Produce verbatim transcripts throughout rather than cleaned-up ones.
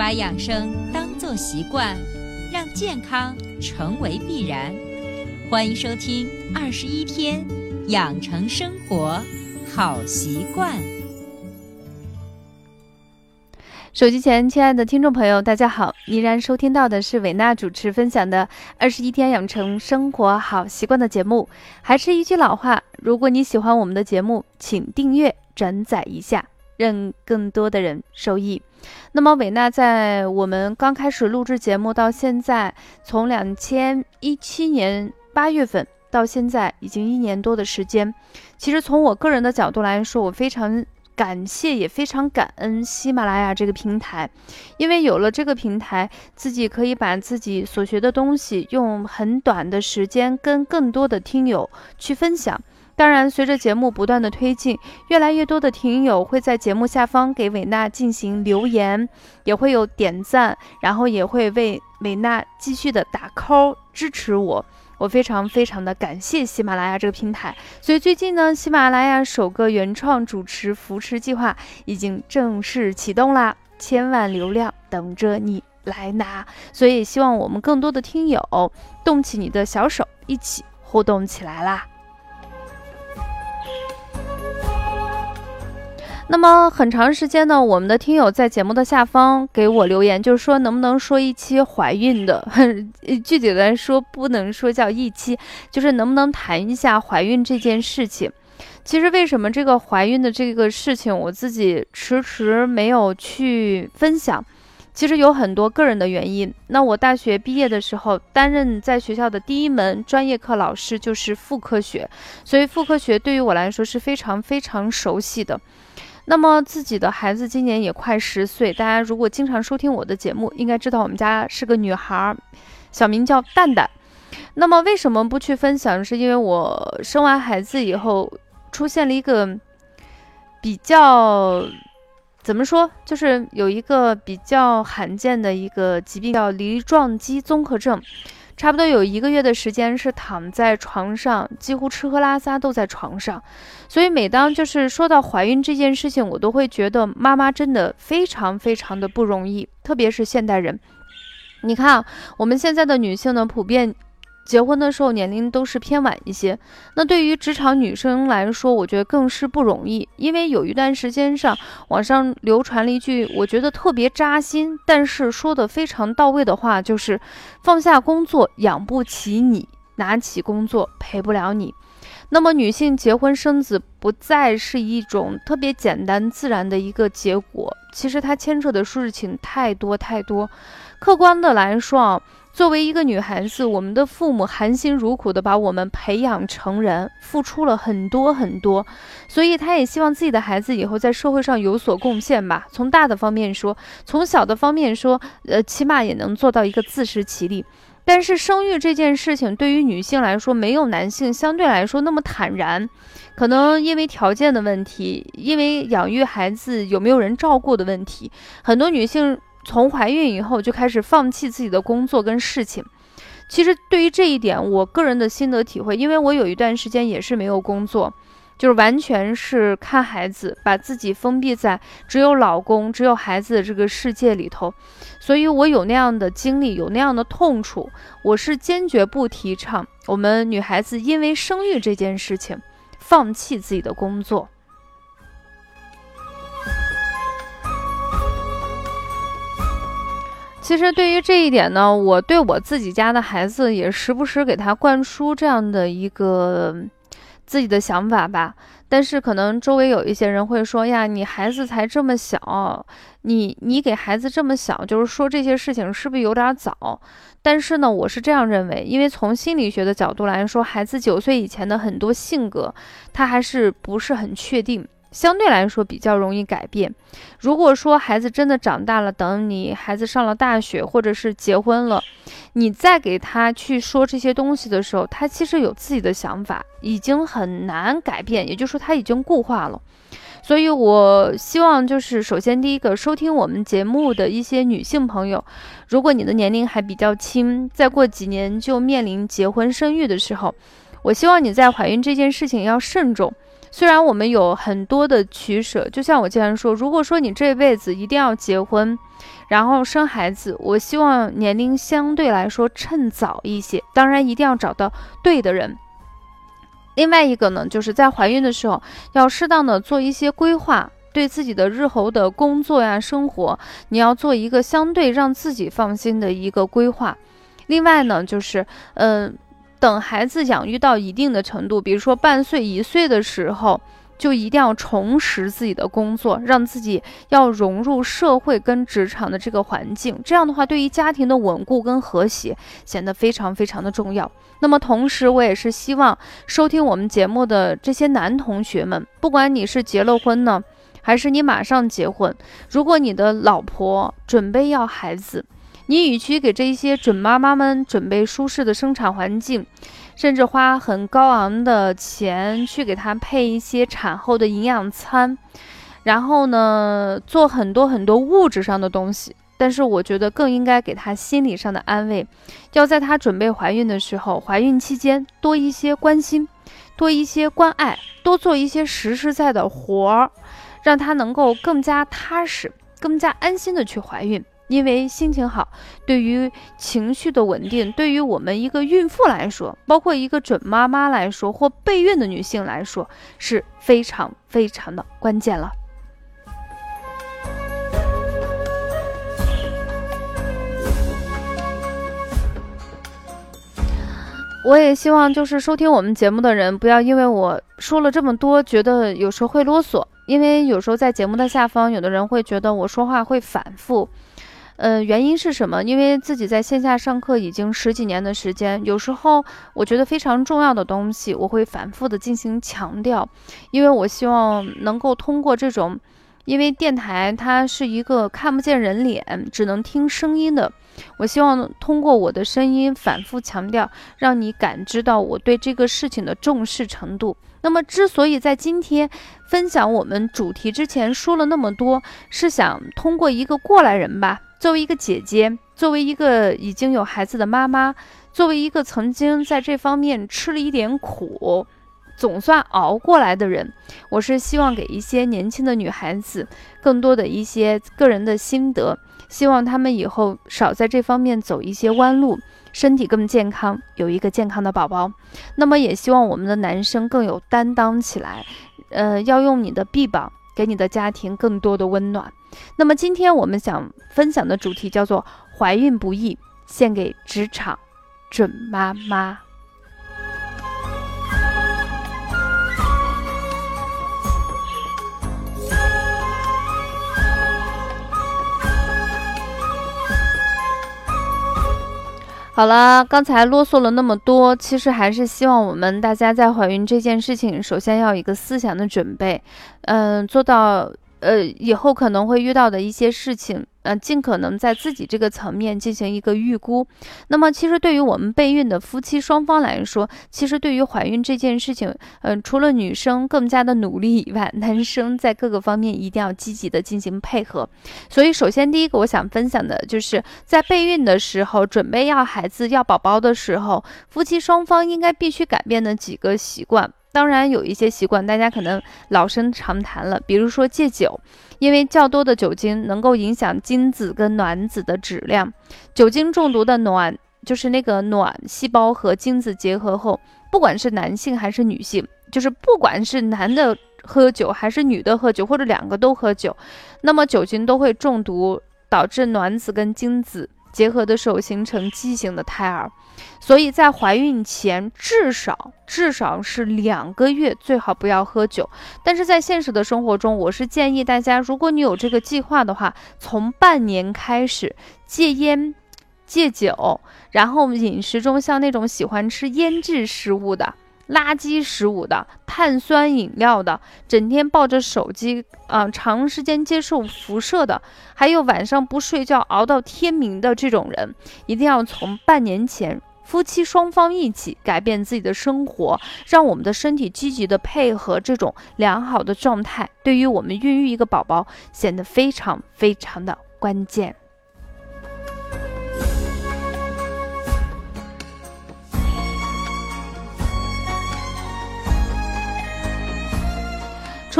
把养生当作习惯，让健康成为必然。欢迎收听二十一天养成生活好习惯。手机前亲爱的听众朋友，大家好，依然收听到的是伟娜主持分享的二十一天养成生活好习惯的节目。还是一句老话，如果你喜欢我们的节目，请订阅转载一下，让更多的人受益。那么伟娜在我们刚开始录制节目到现在，从两千一七年八月份到现在已经一年多的时间。其实从我个人的角度来说，我非常感谢也非常感恩喜马拉雅这个平台，因为有了这个平台，自己可以把自己所学的东西用很短的时间跟更多的听友去分享。当然随着节目不断的推进，越来越多的听友会在节目下方给伟娜进行留言，也会有点赞，然后也会为伟娜继续的打 call 支持我。我非常非常的感谢喜马拉雅这个平台。所以最近呢，喜马拉雅首个原创主持扶持计划已经正式启动啦，千万流量等着你来拿。所以希望我们更多的听友动起你的小手，一起互动起来啦。那么很长时间呢，我们的听友在节目的下方给我留言，就是说能不能说一期怀孕的，具体来说不能说叫一期，就是能不能谈一下怀孕这件事情。其实为什么这个怀孕的这个事情我自己迟迟没有去分享，其实有很多个人的原因。那我大学毕业的时候，担任在学校的第一门专业课老师就是妇科学，所以妇科学对于我来说是非常非常熟悉的。那么自己的孩子今年也快十岁，大家如果经常收听我的节目，应该知道我们家是个女孩，小名叫蛋蛋。那么为什么不去分享，是因为我生完孩子以后出现了一个比较，怎么说，就是有一个比较罕见的一个疾病叫梨状肌综合症。差不多有一个月的时间是躺在床上，几乎吃喝拉撒都在床上。所以每当就是说到怀孕这件事情，我都会觉得妈妈真的非常非常的不容易，特别是现代人。你看我们现在的女性呢，普遍结婚的时候年龄都是偏晚一些，那对于职场女生来说，我觉得更是不容易。因为有一段时间上网上流传了一句我觉得特别扎心但是说的非常到位的话，就是放下工作养不起你，拿起工作陪不了你。那么女性结婚生子不再是一种特别简单自然的一个结果，其实它牵扯的事情太多太多。客观的来说啊，作为一个女孩子，我们的父母含辛茹苦的把我们培养成人，付出了很多很多，所以她也希望自己的孩子以后在社会上有所贡献吧。从大的方面说，从小的方面说，呃，起码也能做到一个自食其力。但是生育这件事情对于女性来说，没有男性相对来说那么坦然，可能因为条件的问题，因为养育孩子有没有人照顾的问题，很多女性从怀孕以后就开始放弃自己的工作跟事情。其实对于这一点，我个人的心得体会，因为我有一段时间也是没有工作，就是完全是看孩子，把自己封闭在只有老公只有孩子的这个世界里头。所以我有那样的经历，有那样的痛楚。我是坚决不提倡我们女孩子因为生育这件事情放弃自己的工作。其实对于这一点呢，我对我自己家的孩子也时不时给他灌输这样的一个自己的想法吧。但是可能周围有一些人会说呀，你孩子才这么小，你你给孩子这么小，就是说这些事情是不是有点早。但是呢，我是这样认为，因为从心理学的角度来说，孩子九岁以前的很多性格他还是不是很确定，相对来说比较容易改变。如果说孩子真的长大了，等你孩子上了大学或者是结婚了，你再给他去说这些东西的时候，他其实有自己的想法，已经很难改变，也就是说他已经固化了。所以我希望就是首先第一个，收听我们节目的一些女性朋友，如果你的年龄还比较轻，再过几年就面临结婚生育的时候，我希望你在怀孕这件事情要慎重。虽然我们有很多的取舍，就像我经常说，如果说你这辈子一定要结婚然后生孩子，我希望年龄相对来说趁早一些，当然一定要找到对的人。另外一个呢，就是在怀孕的时候要适当的做一些规划，对自己的日后的工作呀、生活，你要做一个相对让自己放心的一个规划。另外呢，就是嗯、呃，等孩子养育到一定的程度，比如说半岁、一岁的时候，就一定要重拾自己的工作，让自己要融入社会跟职场的这个环境，这样的话对于家庭的稳固跟和谐显得非常非常的重要。那么同时我也是希望收听我们节目的这些男同学们，不管你是结了婚呢还是你马上结婚，如果你的老婆准备要孩子，你与其给这些准妈妈们准备舒适的生产环境，甚至花很高昂的钱去给她配一些产后的营养餐，然后呢做很多很多物质上的东西，但是我觉得更应该给她心理上的安慰，要在她准备怀孕的时候，怀孕期间多一些关心，多一些关爱，多做一些实实在的活儿，让她能够更加踏实更加安心的去怀孕。因为心情好对于情绪的稳定，对于我们一个孕妇来说，包括一个准妈妈来说或备孕的女性来说，是非常非常的关键了。我也希望就是收听我们节目的人不要因为我说了这么多觉得有时候会啰嗦，因为有时候在节目的下方有的人会觉得我说话会反复，呃，原因是什么？因为自己在线下上课已经十几年的时间，有时候我觉得非常重要的东西我会反复的进行强调，因为我希望能够通过这种，因为电台它是一个看不见人脸只能听声音的，我希望通过我的声音反复强调，让你感知到我对这个事情的重视程度。那么之所以在今天分享我们主题之前说了那么多，是想通过一个过来人吧，作为一个姐姐，作为一个已经有孩子的妈妈，作为一个曾经在这方面吃了一点苦总算熬过来的人，我是希望给一些年轻的女孩子更多的一些个人的心得，希望她们以后少在这方面走一些弯路，身体更健康，有一个健康的宝宝。那么也希望我们的男生更有担当起来，呃，要用你的臂膀给你的家庭更多的温暖。那么今天我们想分享的主题叫做怀孕不易，献给职场准妈妈。好了，刚才啰嗦了那么多，其实还是希望我们大家在怀孕这件事情首先要有一个思想的准备，嗯、呃，做到呃以后可能会遇到的一些事情，呃，尽可能在自己这个层面进行一个预估。那么其实对于我们备孕的夫妻双方来说，其实对于怀孕这件事情，嗯、呃，除了女生更加的努力以外，男生在各个方面一定要积极的进行配合。所以首先第一个我想分享的就是在备孕的时候，准备要孩子要宝宝的时候，夫妻双方应该必须改变的几个习惯。当然有一些习惯大家可能老生常谈了，比如说戒酒，因为较多的酒精能够影响精子跟卵子的质量，酒精中毒的卵就是那个卵细胞和精子结合后，不管是男性还是女性，就是不管是男的喝酒还是女的喝酒，或者两个都喝酒，那么酒精都会中毒，导致卵子跟精子结合的时候形成畸形的胎儿。所以在怀孕前至少至少是两个月最好不要喝酒，但是在现实的生活中，我是建议大家，如果你有这个计划的话，从半年开始戒烟戒酒，然后饮食中像那种喜欢吃腌制食物的、垃圾食物的、碳酸饮料的，整天抱着手机啊、呃，长时间接受辐射的，还有晚上不睡觉熬到天明的这种人，一定要从半年前夫妻双方一起改变自己的生活，让我们的身体积极的配合这种良好的状态，对于我们孕育一个宝宝显得非常非常的关键。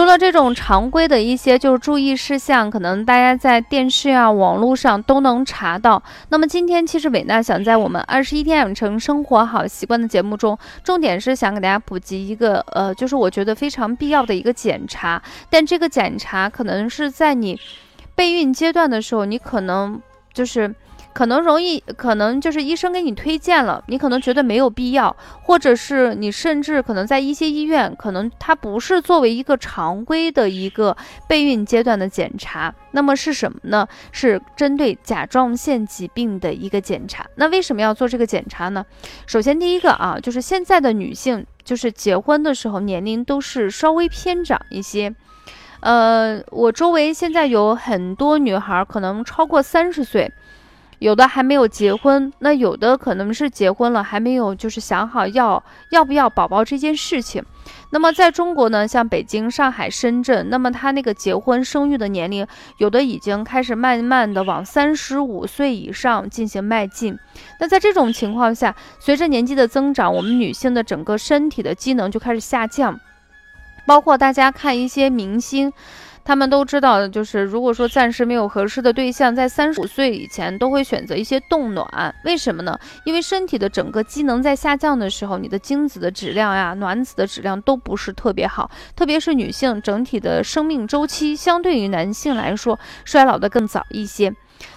除了这种常规的一些就是注意事项，可能大家在电视啊、网络上都能查到。那么今天其实伟娜想在我们二十一天养成生活好习惯的节目中，重点是想给大家普及一个呃，就是我觉得非常必要的一个检查。但这个检查可能是在你备孕阶段的时候，你可能就是。可能容易，可能就是医生给你推荐了，你可能觉得没有必要，或者是你甚至可能在一些医院，可能它不是作为一个常规的一个备孕阶段的检查。那么是什么呢？是针对甲状腺疾病的一个检查。那为什么要做这个检查呢？首先第一个啊，就是现在的女性，就是结婚的时候年龄都是稍微偏长一些。呃，我周围现在有很多女孩可能超过三十岁。有的还没有结婚，那有的可能是结婚了，还没有就是想好要要不要宝宝这件事情。那么在中国呢，像北京、上海、深圳，那么他那个结婚生育的年龄，有的已经开始慢慢的往三十五岁以上进行迈进。那在这种情况下，随着年纪的增长，我们女性的整个身体的机能就开始下降，包括大家看一些明星。他们都知道，就是如果说暂时没有合适的对象，在三十五岁以前都会选择一些冻卵，为什么呢？因为身体的整个机能在下降的时候，你的精子的质量呀、卵子的质量都不是特别好，特别是女性整体的生命周期相对于男性来说衰老的更早一些。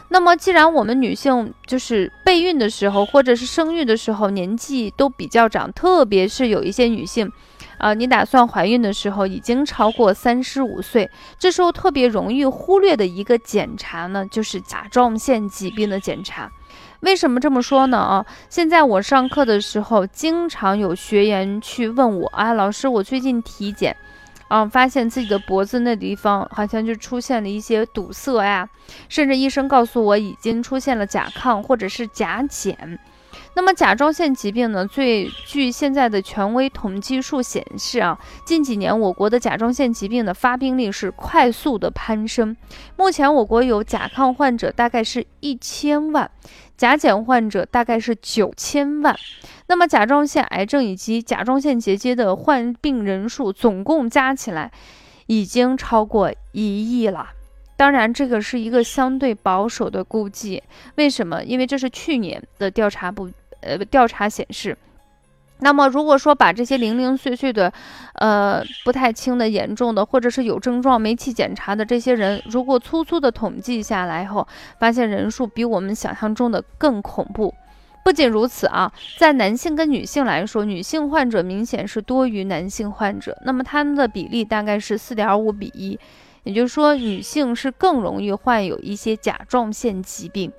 那么既然我们女性就是备孕的时候或者是生育的时候年纪都比较长，特别是有一些女性啊，你打算怀孕的时候已经超过三十五岁，这时候特别容易忽略的一个检查呢，就是甲状腺疾病的检查。为什么这么说呢？啊，现在我上课的时候，经常有学员去问我啊，老师，我最近体检，啊，发现自己的脖子那地方好像就出现了一些堵塞呀，甚至医生告诉我已经出现了甲亢或者是甲减。那么甲状腺疾病呢，最据现在的权威统计数显示啊，近几年我国的甲状腺疾病的发病率是快速的攀升。目前我国有甲亢患者大概是一千万，甲减患者大概是九千万。那么甲状腺癌症以及甲状腺结节的患病人数总共加起来已经超过一亿了。当然这个是一个相对保守的估计，为什么？因为这是去年的调查不呃调查显示。那么如果说把这些零零碎碎的呃不太轻的严重的或者是有症状没去检查的这些人，如果粗粗的统计下来后，发现人数比我们想象中的更恐怖。不仅如此啊，在男性跟女性来说，女性患者明显是多于男性患者，那么他们的比例大概是 四点五比一，也就是说女性是更容易患有一些甲状腺疾病。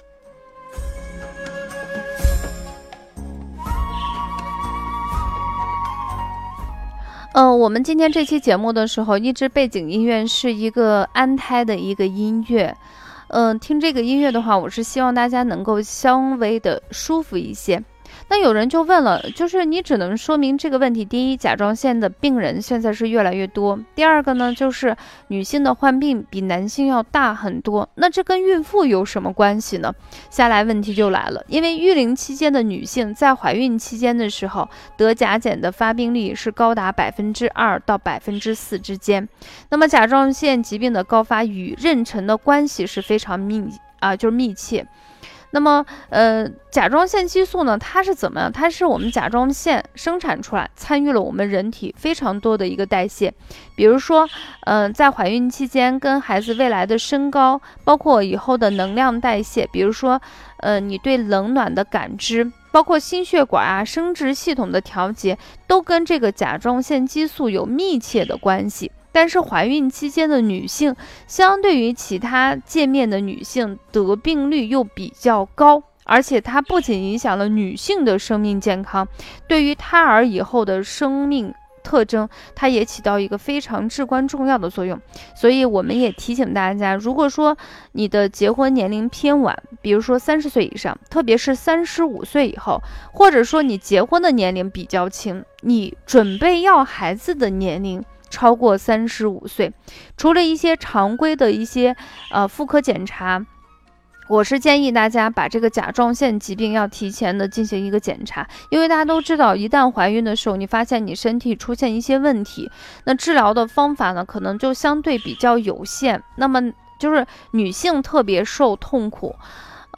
嗯、呃，我们今天这期节目的时候，一支背景音乐是一个安胎的一个音乐。嗯、呃，听这个音乐的话，我是希望大家能够稍微的舒服一些。那有人就问了，就是你只能说明这个问题，第一，甲状腺的病人现在是越来越多，第二个呢，就是女性的患病比男性要大很多，那这跟孕妇有什么关系呢？下来问题就来了，因为育龄期间的女性在怀孕期间的时候得甲减的发病率是高达 百分之二 到 百分之四 之间，那么甲状腺疾病的高发与妊娠的关系是非常密啊，就是密切。那么呃甲状腺激素呢，它是怎么样？它是我们甲状腺生产出来，参与了我们人体非常多的一个代谢，比如说呃在怀孕期间跟孩子未来的身高，包括以后的能量代谢，比如说呃你对冷暖的感知，包括心血管啊、生殖系统的调节，都跟这个甲状腺激素有密切的关系。但是怀孕期间的女性相对于其他界面的女性得病率又比较高，而且它不仅影响了女性的生命健康，对于胎儿以后的生命特征，它也起到一个非常至关重要的作用。所以我们也提醒大家，如果说你的结婚年龄偏晚，比如说三十岁以上，特别是三十五岁以后，或者说你结婚的年龄比较轻，你准备要孩子的年龄超过三十五岁，除了一些常规的一些呃妇科检查，我是建议大家把这个甲状腺疾病要提前的进行一个检查，因为大家都知道，一旦怀孕的时候，你发现你身体出现一些问题，那治疗的方法呢，可能就相对比较有限。那么就是女性特别受痛苦，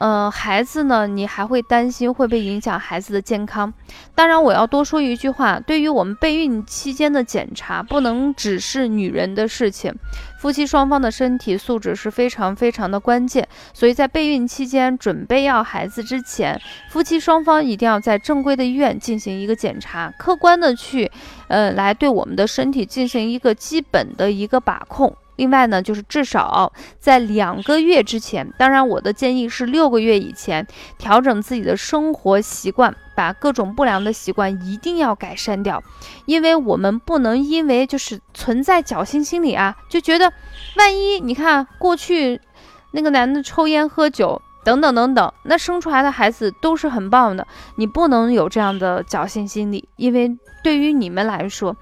呃，孩子呢，你还会担心会被影响孩子的健康。当然，我要多说一句话，对于我们备孕期间的检查，不能只是女人的事情。夫妻双方的身体素质是非常非常的关键，所以在备孕期间准备要孩子之前，夫妻双方一定要在正规的医院进行一个检查，客观的去，呃，来对我们的身体进行一个基本的一个把控。另外呢，就是至少在两个月之前，当然我的建议是六个月以前，调整自己的生活习惯，把各种不良的习惯一定要改善掉，因为我们不能因为就是存在侥幸心理啊，就觉得万一你看过去那个男的抽烟喝酒等等等等，那生出来的孩子都是很棒的，你不能有这样的侥幸心理，因为对于你们来说，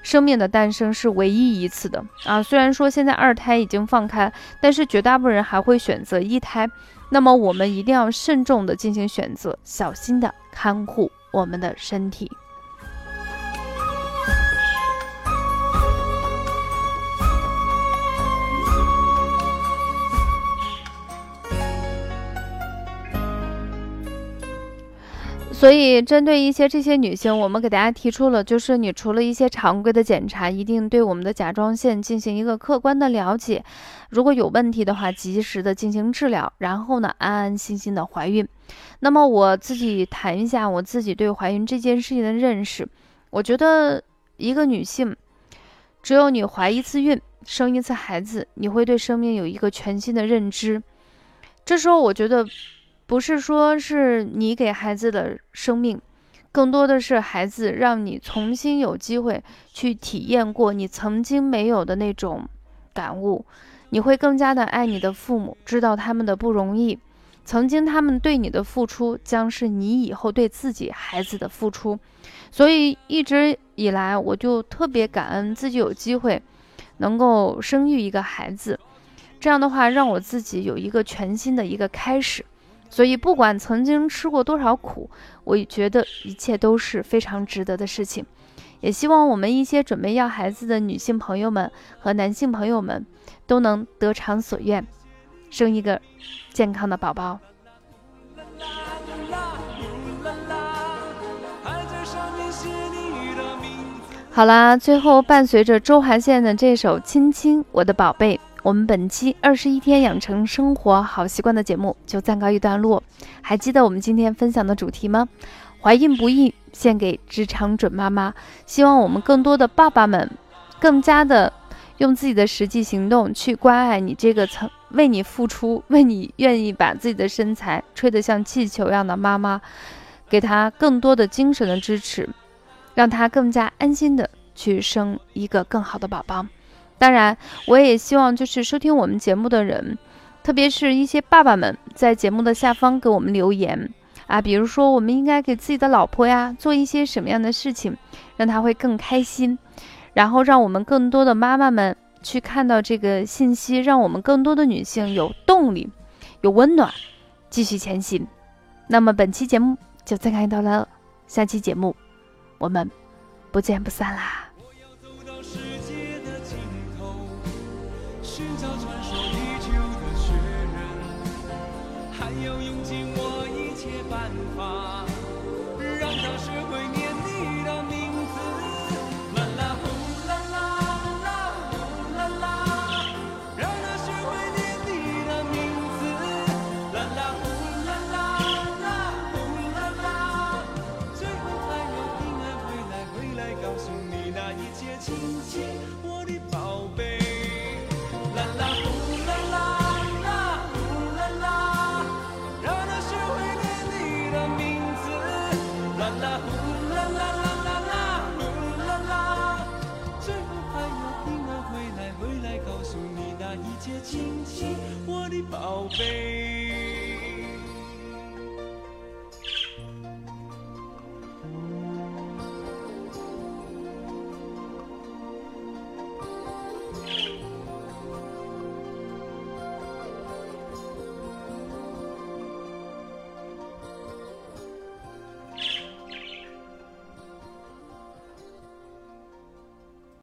生命的诞生是唯一一次的啊！虽然说现在二胎已经放开，但是绝大部分人还会选择一胎。那么我们一定要慎重的进行选择，小心的看护我们的身体。所以针对一些这些女性，我们给大家提出了，就是你除了一些常规的检查，一定对我们的甲状腺进行一个客观的了解，如果有问题的话及时的进行治疗，然后呢安安心心的怀孕。那么我自己谈一下我自己对怀孕这件事情的认识，我觉得一个女性，只有你怀一次孕生一次孩子，你会对生命有一个全新的认知。这时候我觉得不是说是你给孩子的生命，更多的是孩子让你重新有机会去体验过你曾经没有的那种感悟，你会更加的爱你的父母，知道他们的不容易，曾经他们对你的付出将是你以后对自己孩子的付出。所以一直以来我就特别感恩自己有机会能够生育一个孩子，这样的话让我自己有一个全新的一个开始。所以不管曾经吃过多少苦，我也觉得一切都是非常值得的事情。也希望我们一些准备要孩子的女性朋友们和男性朋友们都能得偿所愿，生一个健康的宝宝。好啦，最后伴随着周华健的这首《亲亲我的宝贝》，我们本期二十一天养成生活好习惯的节目就暂告一段落。还记得我们今天分享的主题吗？怀孕不易，献给职场准妈妈。希望我们更多的爸爸们更加的用自己的实际行动去关爱你这个曾为你付出，为你愿意把自己的身材吹得像气球一样的妈妈，给她更多的精神的支持，让她更加安心的去生一个更好的宝宝。当然我也希望就是收听我们节目的人，特别是一些爸爸们，在节目的下方给我们留言啊，比如说我们应该给自己的老婆呀做一些什么样的事情让她会更开心，然后让我们更多的妈妈们去看到这个信息，让我们更多的女性有动力有温暖继续前行。那么本期节目就暂告一段落，下期节目我们不见不散啦。办法让他学会念你的名字，啦啦呼啦啦啦呼啦啦，让他学会念你的名字，啦啦呼啦啦啦呼啦啦，最后还要平安回来，回来告诉你那一切，亲亲我的宝贝，啦啦呼啦啦。亲亲，我的宝贝。